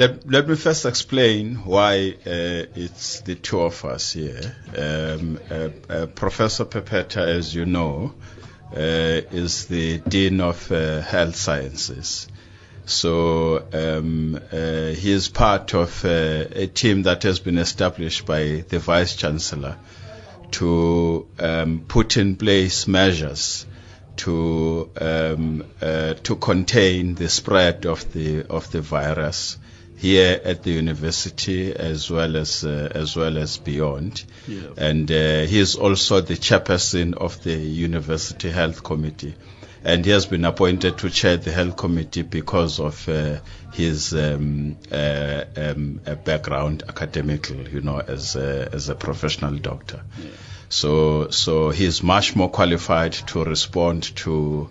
Let me first explain why it's the two of us here. Professor Pepeta, as you know, is the Dean of Health Sciences. So he is part of a team that has been established by the Vice Chancellor to put in place measures to contain the spread of the virus here at the university as well as beyond. Yeah. And he is also the chairperson of the University Health Committee, and he has been appointed to chair the Health Committee because of his background academically, you know, as a professional doctor. Yeah. So he's much more qualified to respond to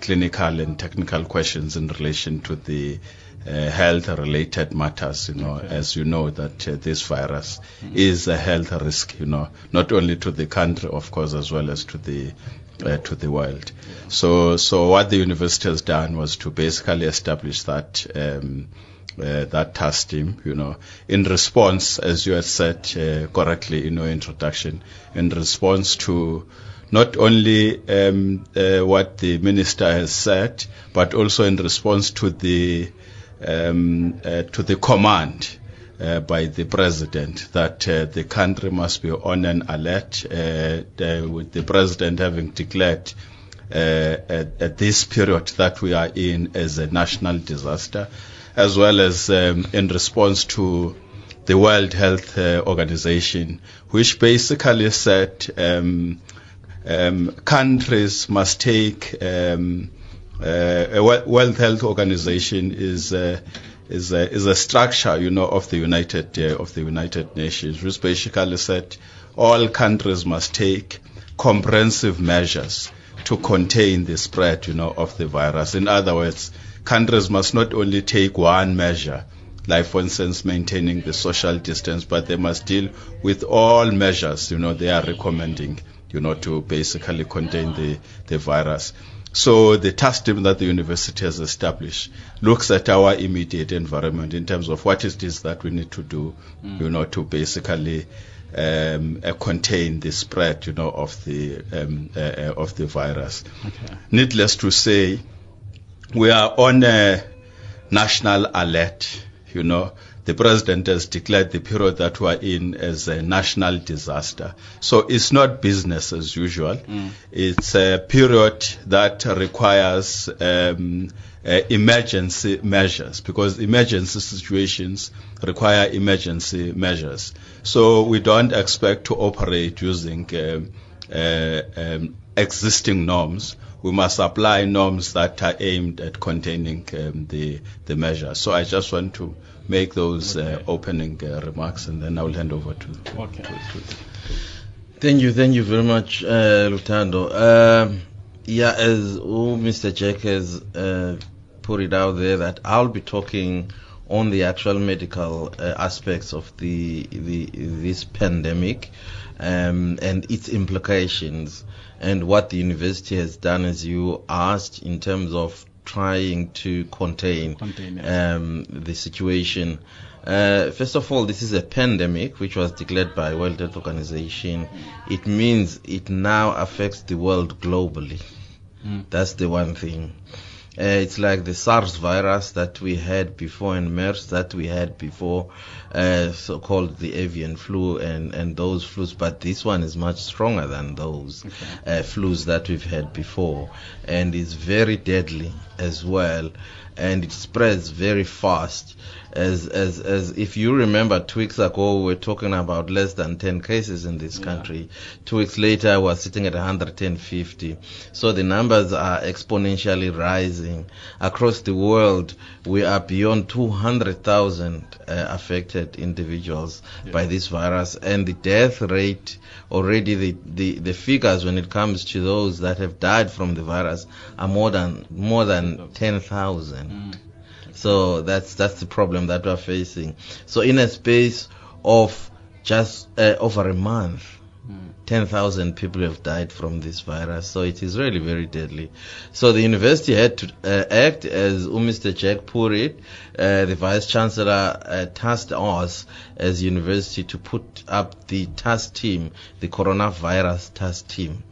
clinical and technical questions in relation to the health-related matters, you know, okay. As you know that this virus is a health risk, you know, not only to the country, of course, as well as to the world. Yeah. So what the university has done was to basically establish that that task team, you know, in response, as you had said correctly in your introduction, in response to not only what the minister has said, but also in response to the command by the president that the country must be on an alert, with the president having declared at this period that we are in as a national disaster, as well as in response to the World Health Organization, which basically said countries must take World Health Organization is a structure, you know, of the United Nations, which basically said all countries must take comprehensive measures to contain the spread, you know, of the virus. In other words, countries must not only take one measure, like, for instance, maintaining the social distance, but they must deal with all measures, you know, they are recommending, you know, to basically contain the virus. So the task team that the university has established looks at our immediate environment in terms of what it is that we need to do, you know, to basically contain the spread, you know, of the virus. Okay. Needless to say, we are on a national alert, you know. The president has declared the period that we are in as a national disaster. So it's not business as usual. It's a period that requires emergency measures, because emergency situations require emergency measures. So we don't expect to operate using existing norms. We must apply norms that are aimed at containing the measure. So I just want to make those opening remarks, and then I'll hand over to. Okay. Thank you very much, Lutando. As Mr. Jack has put it out there, that I'll be talking on the actual medical aspects of this pandemic and its implications, and what the university has done, as you asked, in terms of trying to contain the situation. First of all, this is a pandemic which was declared by World Health Organization. It means it now affects the world globally. That's the one thing. It's like the SARS virus that we had before, and MERS that we had before, so-called the avian flu and those flus, but this one is much stronger than those flus that we've had before, and is very deadly as well, and it spreads very fast. As if you remember, 2 weeks ago we were talking about less than 10 cases in this country. 2 weeks later we're sitting at 150. So the numbers are exponentially rising. Across the world we are beyond 200,000 affected individuals by this virus, and the death rate already, the figures when it comes to those that have died from the virus are more than 10,000. So that's the problem that we're facing. So in a space of just over a month, 10,000 people have died from this virus, so it is really very deadly. So the university had to act, as Mr. Jack Puri, the Vice Chancellor, tasked us as university to put up the task team, the coronavirus task team.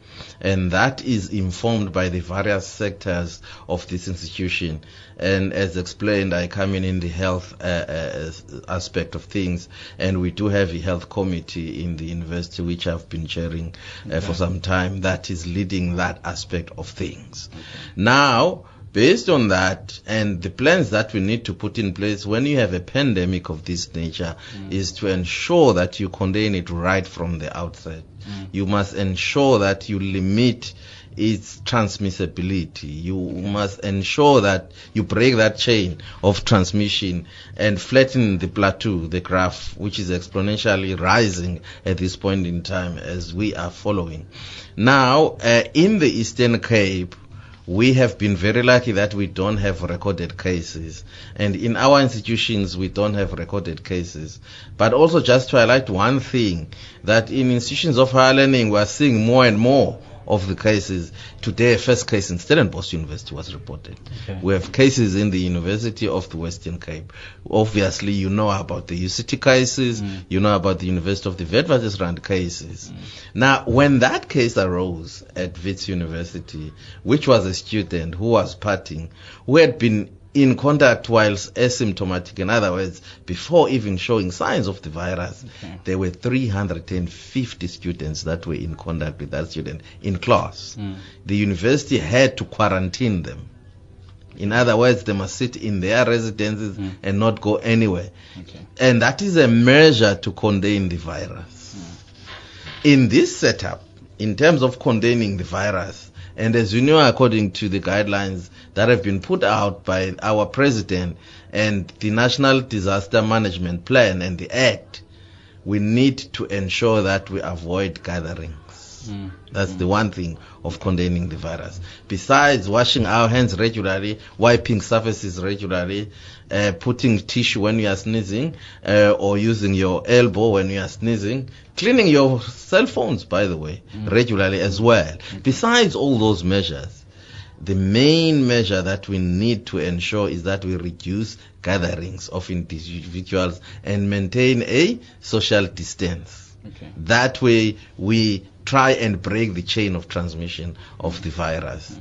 And that is informed by the various sectors of this institution. And as explained, I come in the health aspect of things, and we do have a health committee in the university, which I've been chairing for some time, that is leading that aspect of things. Okay. Now, based on that and the plans that we need to put in place when you have a pandemic of this nature, is to ensure that you contain it right from the outset. You must ensure that you limit its transmissibility. You must ensure that you break that chain of transmission and flatten the plateau, the graph, which is exponentially rising at this point in time as we are following. Now, in the Eastern Cape, we have been very lucky that we don't have recorded cases. And in our institutions, we don't have recorded cases. But also just to highlight one thing, that in institutions of higher learning, we are seeing more and more of the cases. Today, first case in Stellenbosch University was reported. Okay. We have cases in the University of the Western Cape. Obviously, you know about the UCT cases, you know about the University of the Witwatersrand cases. Now, when that case arose at Wits University, which was a student who was partying, who had been in contact whilst asymptomatic, in other words, before even showing signs of the virus, there were 350 students that were in contact with that student in class. The university had to quarantine them. In other words, they must sit in their residences and not go anywhere. And that is a measure to contain the virus. In this setup, in terms of containing the virus, and as you know, according to the guidelines that have been put out by our president and the National Disaster Management Plan and the Act, we need to ensure that we avoid gatherings. That's the one thing of containing the virus. Besides washing our hands regularly, wiping surfaces regularly, putting tissue when you are sneezing, or using your elbow when you are sneezing, cleaning your cell phones, by the way, regularly as well. Besides all those measures, the main measure that we need to ensure is that we reduce gatherings of individuals and maintain a social distance. That way, we try and break the chain of transmission of the virus.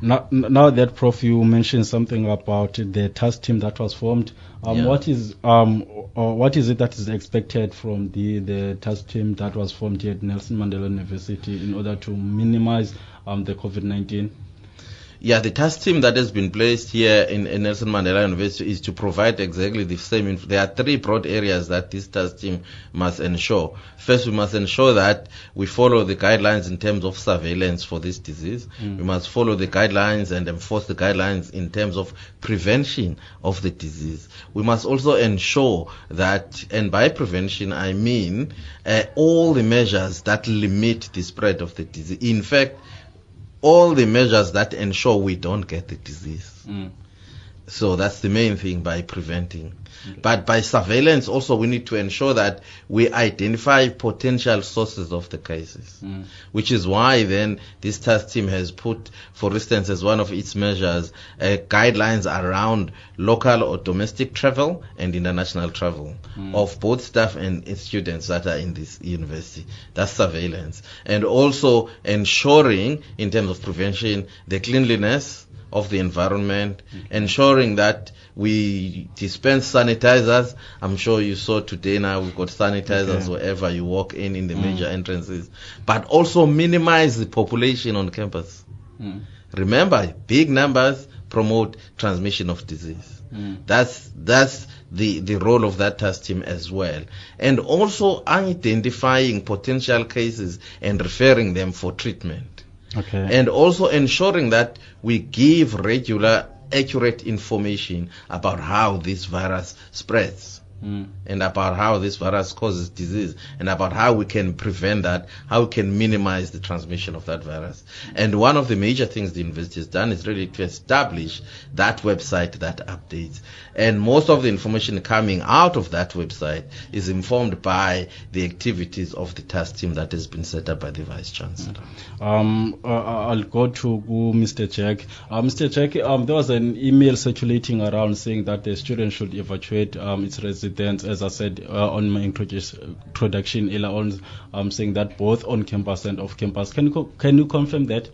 Now that, Prof, you mentioned something about the task team that was formed. What is it that is expected from the task team that was formed here at Nelson Mandela University in order to minimize the COVID-19? Yeah, the task team that has been placed here in Nelson Mandela University is to provide exactly the same. There are three broad areas that this task team must ensure. First, we must ensure that we follow the guidelines in terms of surveillance for this disease. We must follow the guidelines and enforce the guidelines in terms of prevention of the disease. We must also ensure that, and by prevention I mean all the measures that limit the spread of the disease. In fact, all the measures that ensure we don't get the disease. So that's the main thing by preventing. But by surveillance also, we need to ensure that we identify potential sources of the cases, which is why then this task team has put, for instance, as one of its measures, guidelines around local or domestic travel and international travel of both staff and students that are in this university. That's surveillance. And also ensuring, in terms of prevention, the cleanliness of the environment, ensuring that we dispense sanitizers. I'm sure you saw today now we've got sanitizers wherever you walk in the major entrances, but also minimize the population on campus. Remember, big numbers promote transmission of disease. That's the role of that task team as well. And also identifying potential cases and referring them for treatment. And also ensuring that we give regular, accurate information about how this virus spreads. and about how this virus causes disease, and about how we can prevent that, how we can minimize the transmission of that virus. And one of the major things the university has done is really to establish that website that updates. And most of the information coming out of that website is informed by the activities of the task team that has been set up by the Vice Chancellor. I'll go to Mr. Jack. Mr. Jack, there was an email circulating around saying that the students should evacuate its residents, as I said on my introduction earlier on, saying that both on campus and off campus. Can you confirm that?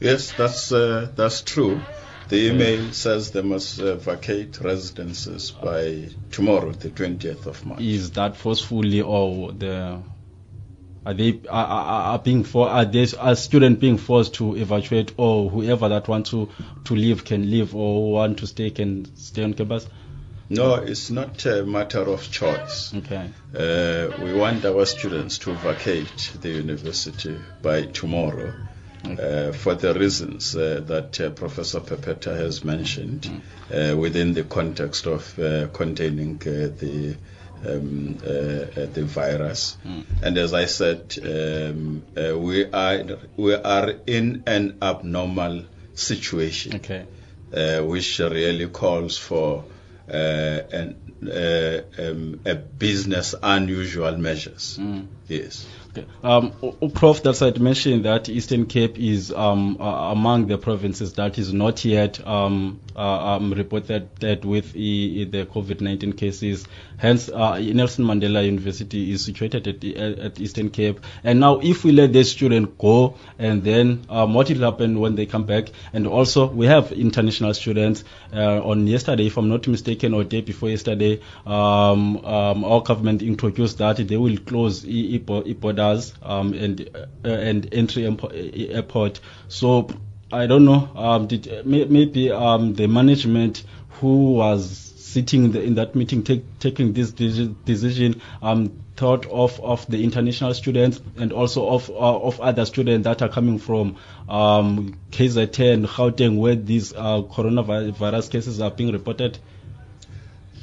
Yes, that's true. The email says they must vacate residences by tomorrow, the 20th of March. Is that forcefully, or are students being forced to evacuate, or whoever that wants to leave can leave, or want to stay can stay on campus? No, it's not a matter of choice. Okay. We want our students to vacate the university by tomorrow. Okay. For the reasons that Professor Pepeta has mentioned, within the context of containing the virus, and as I said, we are in an abnormal situation, okay, which really calls for a business unusual measures. Yes. Okay. Prof, that's I mentioned that Eastern Cape is among the provinces that is not yet reported that with the COVID-19 cases. Hence, Nelson Mandela University is situated at Eastern Cape. And now, if we let the student go, and then what will happen when they come back? And also, we have international students. On yesterday, if I'm not mistaken, or day before yesterday, our government introduced that they will close border. And entry airport. So I don't know. Maybe the management who was sitting in that meeting taking this decision thought of the international students, and also of other students that are coming from KZN, Gauteng, where these coronavirus cases are being reported.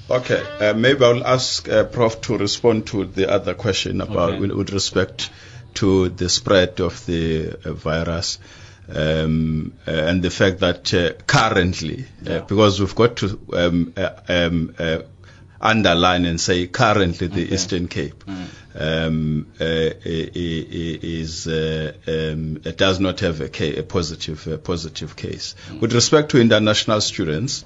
Okay, maybe I'll ask Prof to respond to the other question about with respect to the spread of the virus and the fact that currently, because we've got to underline and say currently the Eastern Cape it does not have a positive case. With respect to international students,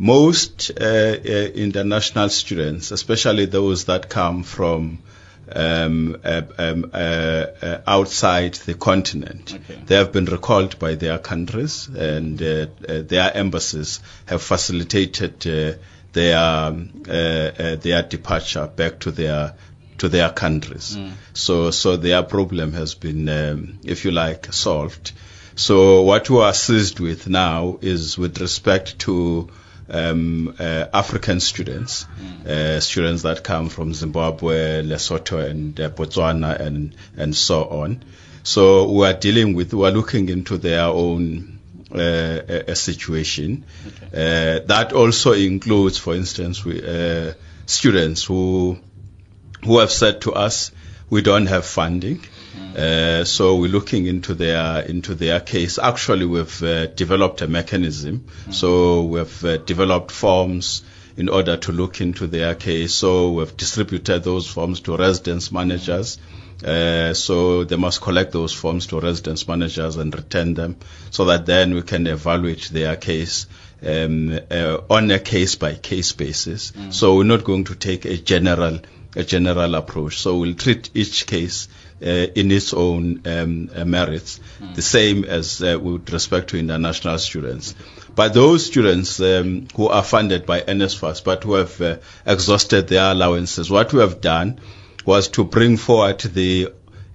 most international students, especially those that come from outside the continent, they have been recalled by their countries, and their embassies have facilitated their departure back to their countries. So their problem has been, if you like, solved. So what we are seized with now is with respect to African students, students that come from Zimbabwe, Lesotho, and Botswana, and so on. So we are looking into their own situation. Okay. That also includes, for instance, students who have said to us, we don't have funding. So we're looking into their case. Actually, we've developed a mechanism. So we've developed forms in order to look into their case. So we've distributed those forms to residence managers. So they must collect those forms to residence managers and return them, so that then we can evaluate their case on a case-by-case basis. So we're not going to take a general approach. So we'll treat each case in its own merits, the same as with respect to international students. But those students who are funded by NSFAS but who have exhausted their allowances, what we have done was to bring forward the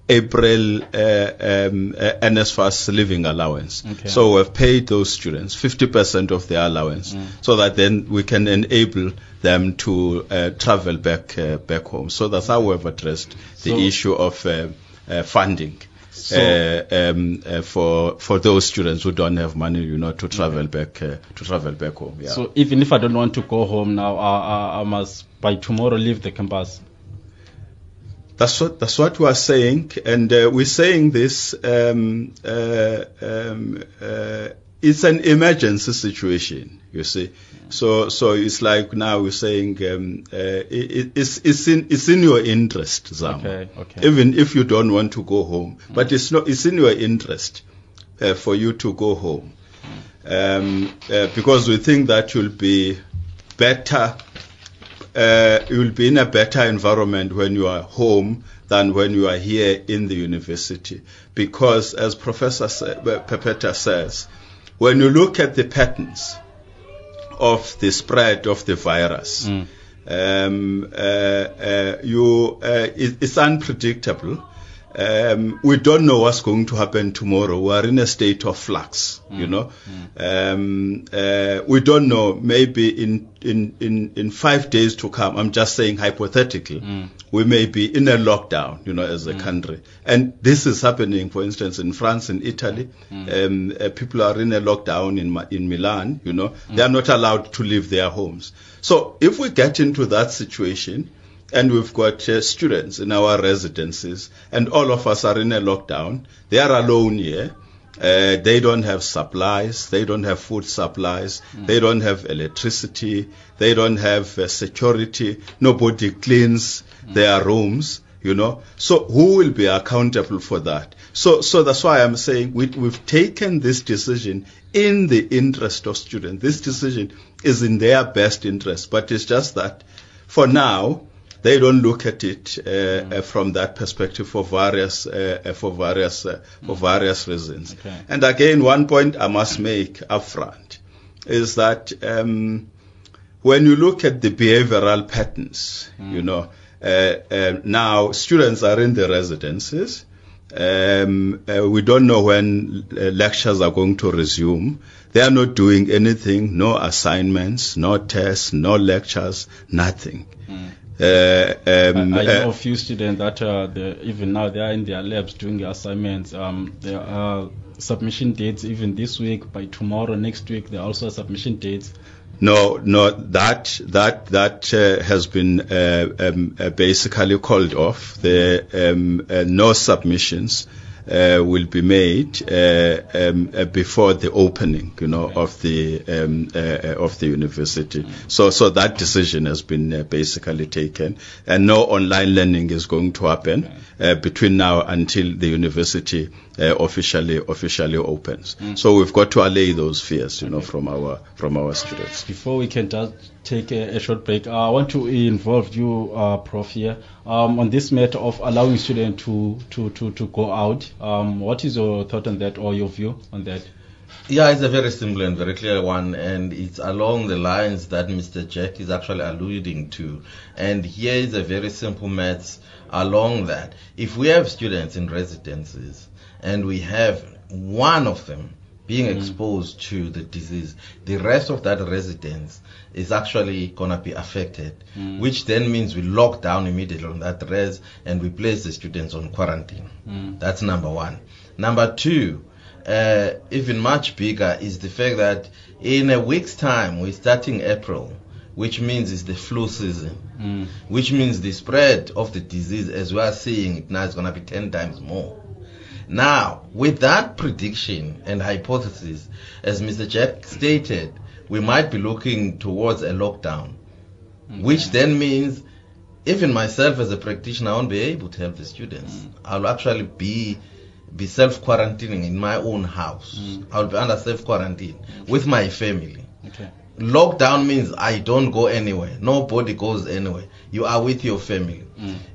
April NSFAS living allowance. Okay. So we've paid those students 50% of their allowance, so that then we can enable them to travel back home. So that's how we've addressed the issue of funding. for those students who don't have money, to travel back home. Yeah. So even if I don't want to go home now, I must by tomorrow leave the campus. That's what we are saying, and we're saying this. It's an emergency situation, you see. So it's like now we're saying it's in your interest, Zama. Okay. Even if you don't want to go home, but it's in your interest for you to go home, because we think that you'll be better. You'll be in a better environment when you are home than when you are here in the university. Because as Professor Pepeta says, when you look at the patterns of the spread of the virus, it's unpredictable. We don't know what's going to happen tomorrow. We are in a state of flux, we don't know. Maybe in 5 days to come, I'm just saying hypothetically, we may be in a lockdown, as a country. And this is happening, for instance, in France and Italy. People are in a lockdown in Milan, They are not allowed to leave their homes. So if we get into that situation, and we've got students in our residences, and all of us are in a lockdown. They are alone here. They don't have supplies. They don't have food supplies. They don't have electricity. They don't have security. Nobody cleans their rooms, So who will be accountable for that? So that's why I'm saying we've taken this decision in the interest of students. This decision is in their best interest, but it's just that for now, they don't look at it from that perspective for various reasons. Okay. And again, one point I must make upfront is that when you look at the behavioral patterns, now students are in the residences. We don't know when lectures are going to resume. They are not doing anything, no assignments, no tests, no lectures, nothing. I know a few students that even now they are in their labs doing the assignments. There are submission dates even this week. By tomorrow, next week, there are also submission dates. No, that has been basically called off. No submissions will be made before the opening, of the university. So that decision has been basically taken, and no online learning is going to happen between now until the university officially opens. So we've got to allay those fears, from our students. Before we can just take a short break, I want to involve you, Prof, here on this matter of allowing students to go out. What is your thought on that, or your view on that? Yeah, it's a very simple and very clear one, and it's along the lines that Mr. Jack is actually alluding to. And here is a very simple maths along that. If we have students in residences, and we have one of them being exposed to the disease, the rest of that residence is actually going to be affected, which then means we lock down immediately on that res and we place the students on quarantine. That's number one. Number two, even much bigger, is the fact that in a week's time, we're starting April, which means it's the flu season, which means the spread of the disease, as we are seeing it now, is going to be 10 times more. Now, with that prediction and hypothesis, as Mr. Jack stated, we might be looking towards a lockdown, which then means even myself as a practitioner, I won't be able to help the students. I'll actually be self-quarantining in my own house. I'll be under self-quarantine with my family. Okay. Lockdown means I don't go anywhere. Nobody goes anywhere. You are with your family.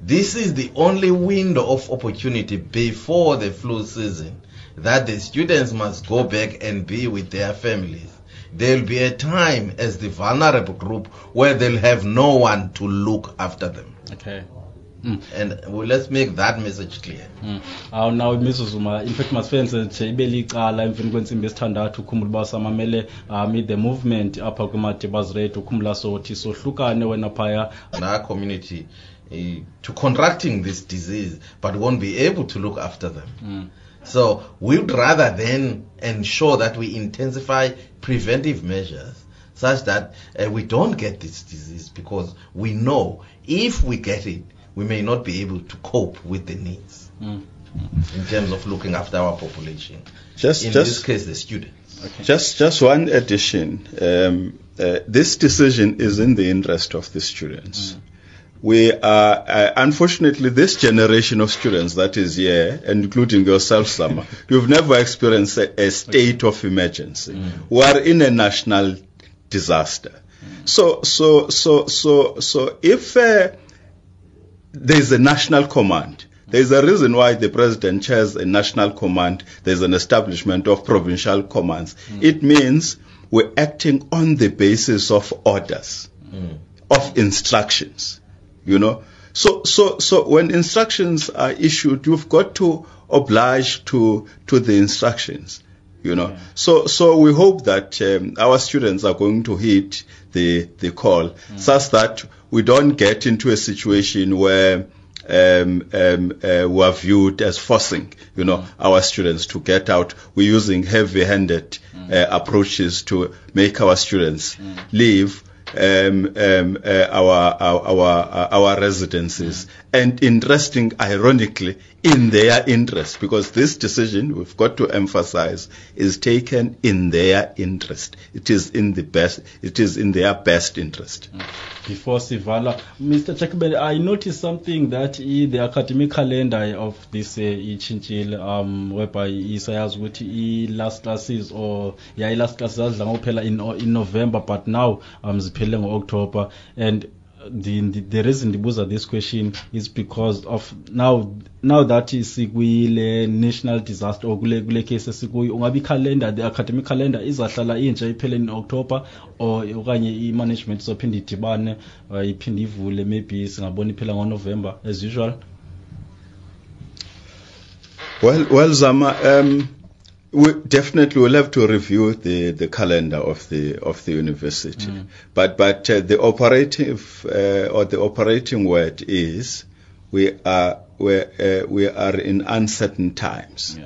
This is the only window of opportunity before the flu season that the students must go back and be with their families. There'll be a time as the vulnerable group where they'll have no one to look after them. Okay. And well, let's make that message clear. Aw nawe mizuzuma in fact masifanele nje ibeli icala emveni kwensimbi esithandathu ukukhumbula ba samamele mid the movement apha kwimadibas rate ukukhumbula sothi sohlukane wena phaya na community to contracting this disease but won't be able to look after them. So we'd rather then ensure that we intensify preventive measures such that we don't get this disease, because we know if we get it, we may not be able to cope with the needs in terms of looking after our population. This case, the students. Okay. Just one addition. This decision is in the interest of the students. We are, unfortunately, this generation of students that is here, including yourself, Sama, you've never experienced a state of emergency. We are in a national disaster. So if there's a national command, there's a reason why the president chairs a national command, there's an establishment of provincial commands. It means we're acting on the basis of orders, of instructions. You know, so when instructions are issued, you've got to oblige to the instructions. You know, so we hope that our students are going to heed the call, such that we don't get into a situation where we are viewed as forcing, you know, our students to get out. We're using heavy-handed approaches to make our students leave our residences, and interesting, ironically, in their interest, because this decision, we've got to emphasize, is taken in their interest. It is in the best. It is in their best interest. Before Sivala, Mr. Chakibele, I noticed something that the academic calendar of this Chinchil, whereby Isaiah's with last classes or last classes in November, but now October, and the reason to answer this question is because of now that is a national disaster or cases calendar, the academic calendar is ahlala inje iphele in October or okanye management sophinde idibane iphinde ivule maybe singabona iphela ngo November as usual. Well Zama, we definitely will have to review the calendar of the university, but the operative or the operating word is we are in uncertain times,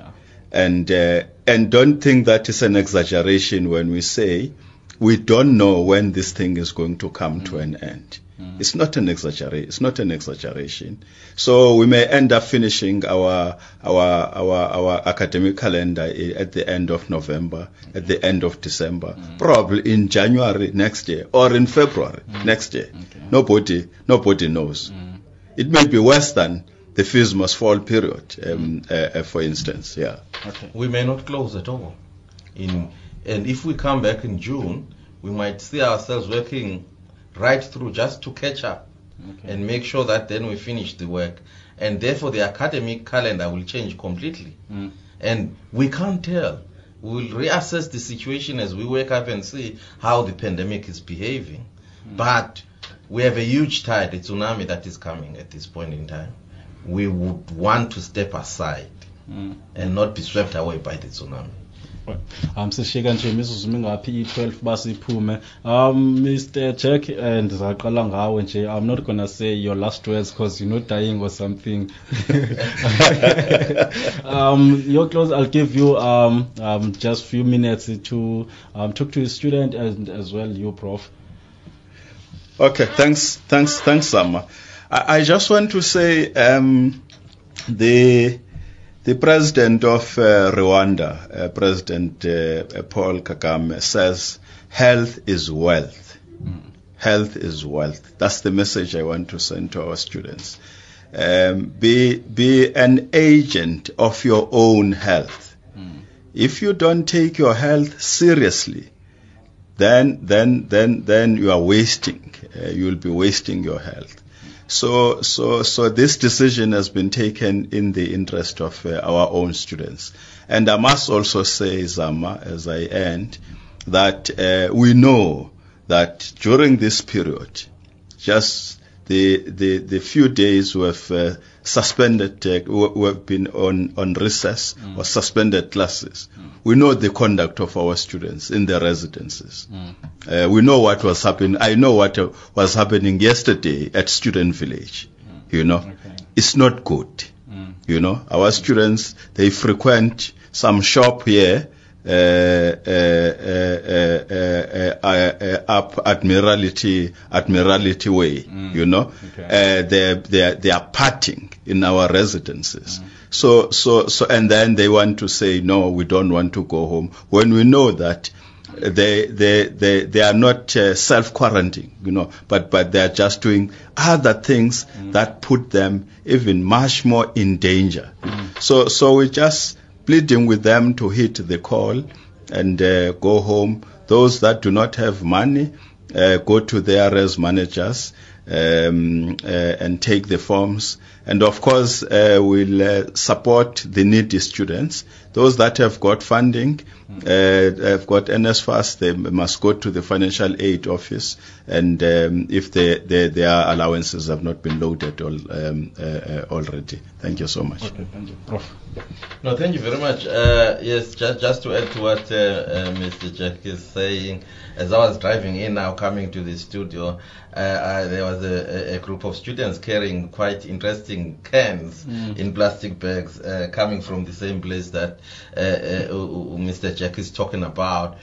and don't think that is an exaggeration when we say we don't know when this thing is going to come to an end. It's not an exaggeration. So we may end up finishing our academic calendar at the end of November, at the end of December, probably in January next year or in February next year. Okay. Nobody knows. It may be worse than the fees must fall period, for instance. Okay. We may not close at all. And if we come back in June, we might see ourselves working right through just to catch up and make sure that then we finish the work, and therefore the academic calendar will change completely, and we can't tell. We'll reassess the situation as we wake up and see how the pandemic is behaving, but we have a huge tide, a tsunami that is coming at this point in time. We would want to step aside and not be swept away by the tsunami. Mr. Jack, and I'm not gonna say your last words because you're not dying or something. Your close. I'll give you just few minutes to talk to your student and as well you, Prof. Okay, thanks, Sama. I just want to say the president of Rwanda, President Paul Kagame, says health is wealth. Health is wealth. That's the message I want to send to our students. Be an agent of your own health. If you don't take your health seriously, then you are wasting. You'll be wasting your health. So this decision has been taken in the interest of our own students. And I must also say, Zama, as I end, that we know that during this period, just the few days we have suspended, we have been on recess or suspended classes. We know the conduct of our students in their residences. We know what was happening. I know what was happening yesterday at Student Village. You know, it's not good. You know, our students, they frequent some shop here up Admiralty Way. You know, they are partying in our residences. So and then they want to say no, we don't want to go home, when we know that they are not self-quarantining, you know, but they are just doing other things that put them even much more in danger. So we're just pleading with them to hit the call and go home. Those that do not have money, go to their RES managers and take the forms. And of course, we'll support the needy students. Those that have got funding, have got NSFAS, they must go to the financial aid office. And if their allowances have not been loaded already. Thank you so much. Okay, thank you, Prof. No, thank you very much. Yes, just to add to what Mr. Jack is saying, as I was driving in now, coming to the studio, there was a group of students carrying quite interesting cans in plastic bags, coming from the same place that Mr. Jack is talking about.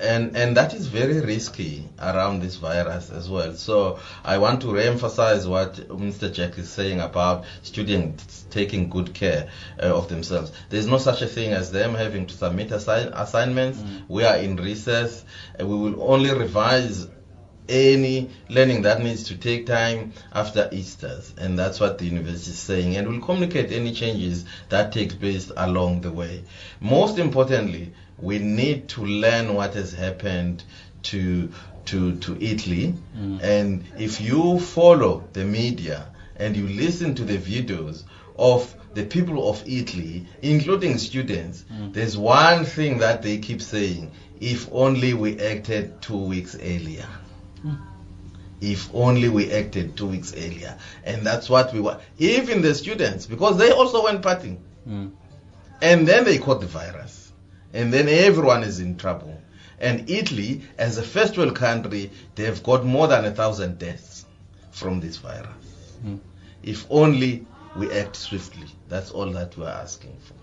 And that is very risky around this virus as well. So I want to re-emphasize what Mr. Jack is saying about students taking good care of themselves. There's no such a thing as them having to submit assignments. We are in recess. We will only revise any learning that needs to take time after Easter, and that's what the university is saying, and we'll communicate any changes that take place along the way. Most importantly, we need to learn what has happened to Italy, and if you follow the media and you listen to the videos of the people of Italy, including students, there's one thing that they keep saying: if only we acted 2 weeks earlier. If only we acted 2 weeks earlier. And that's what we want. Even the students, because they also went partying. And then they caught the virus. And then everyone is in trouble. And Italy, as a first world country, they've got more than 1,000 deaths from this virus. If only we act swiftly. That's all that we're asking for.